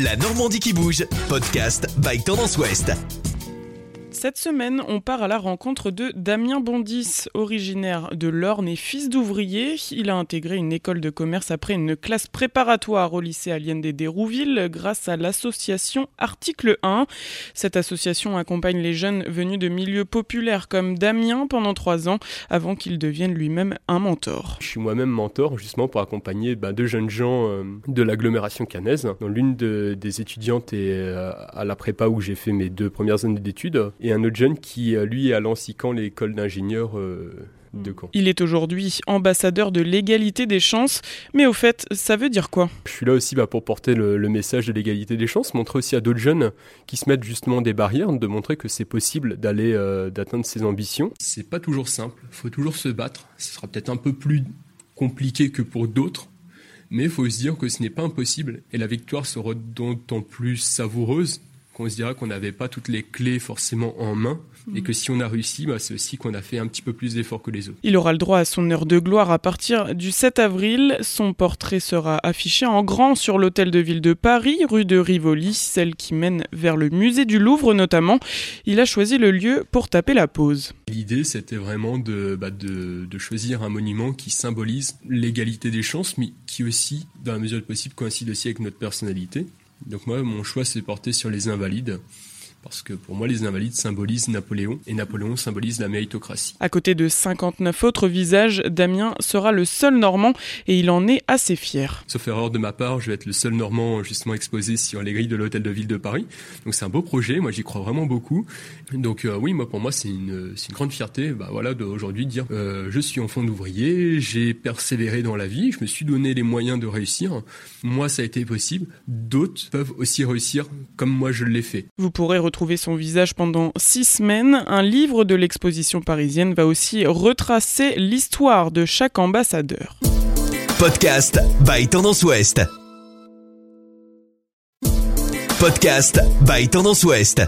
La Normandie qui bouge, podcast by Tendance Ouest. Cette semaine, on part à la rencontre de Damien Bondis, originaire de Lorne et fils d'ouvrier. Il a intégré une école de commerce après une classe préparatoire au lycée Allende des Rouville grâce à l'association Article 1. Cette association accompagne les jeunes venus de milieux populaires comme Damien pendant 3 ans avant qu'il devienne lui-même un mentor. Je suis moi-même mentor justement pour accompagner deux jeunes gens de l'agglomération cannaise. L'une des étudiantes est à la prépa où j'ai fait mes 2 premières années d'études. Et un autre jeune qui, lui, est à Lancican, l'école d'ingénieurs de Caen. Il est aujourd'hui ambassadeur de l'égalité des chances, mais au fait, ça veut dire quoi ? Je suis là aussi pour porter le message de l'égalité des chances, montrer aussi à d'autres jeunes qui se mettent justement des barrières, de montrer que c'est possible d'atteindre ses ambitions. C'est pas toujours simple, il faut toujours se battre. Ce sera peut-être un peu plus compliqué que pour d'autres, mais il faut se dire que ce n'est pas impossible. Et la victoire sera d'autant plus savoureuse qu'on se dira qu'on n'avait pas toutes les clés forcément en main et que si on a réussi, c'est aussi qu'on a fait un petit peu plus d'efforts que les autres. Il aura le droit à son heure de gloire à partir du 7 avril. Son portrait sera affiché en grand sur l'hôtel de ville de Paris, rue de Rivoli, celle qui mène vers le musée du Louvre notamment. Il a choisi le lieu pour taper la pause. L'idée, c'était vraiment de choisir un monument qui symbolise l'égalité des chances, mais qui aussi, dans la mesure du possible, coïncide aussi avec notre personnalité. Donc moi, mon choix s'est porté sur les invalides, parce que pour moi, les invalides symbolisent Napoléon, et Napoléon symbolise la méritocratie. À côté de 59 autres visages, Damien sera le seul Normand, et il en est assez fier. Sauf erreur de ma part, je vais être le seul Normand justement exposé sur les grilles de l'hôtel de ville de Paris. Donc c'est un beau projet, moi j'y crois vraiment beaucoup. Donc pour moi, c'est une grande fierté d'aujourd'hui dire je suis enfant d'ouvrier, j'ai persévéré dans la vie, je me suis donné les moyens de réussir. Moi, ça a été possible, d'autres peuvent aussi réussir comme moi je l'ai fait. Vous pourrez retrouver son visage pendant 6 semaines. Un livre de l'exposition parisienne va aussi retracer l'histoire de chaque ambassadeur. Podcast by Tendance Ouest. Podcast by Tendance Ouest.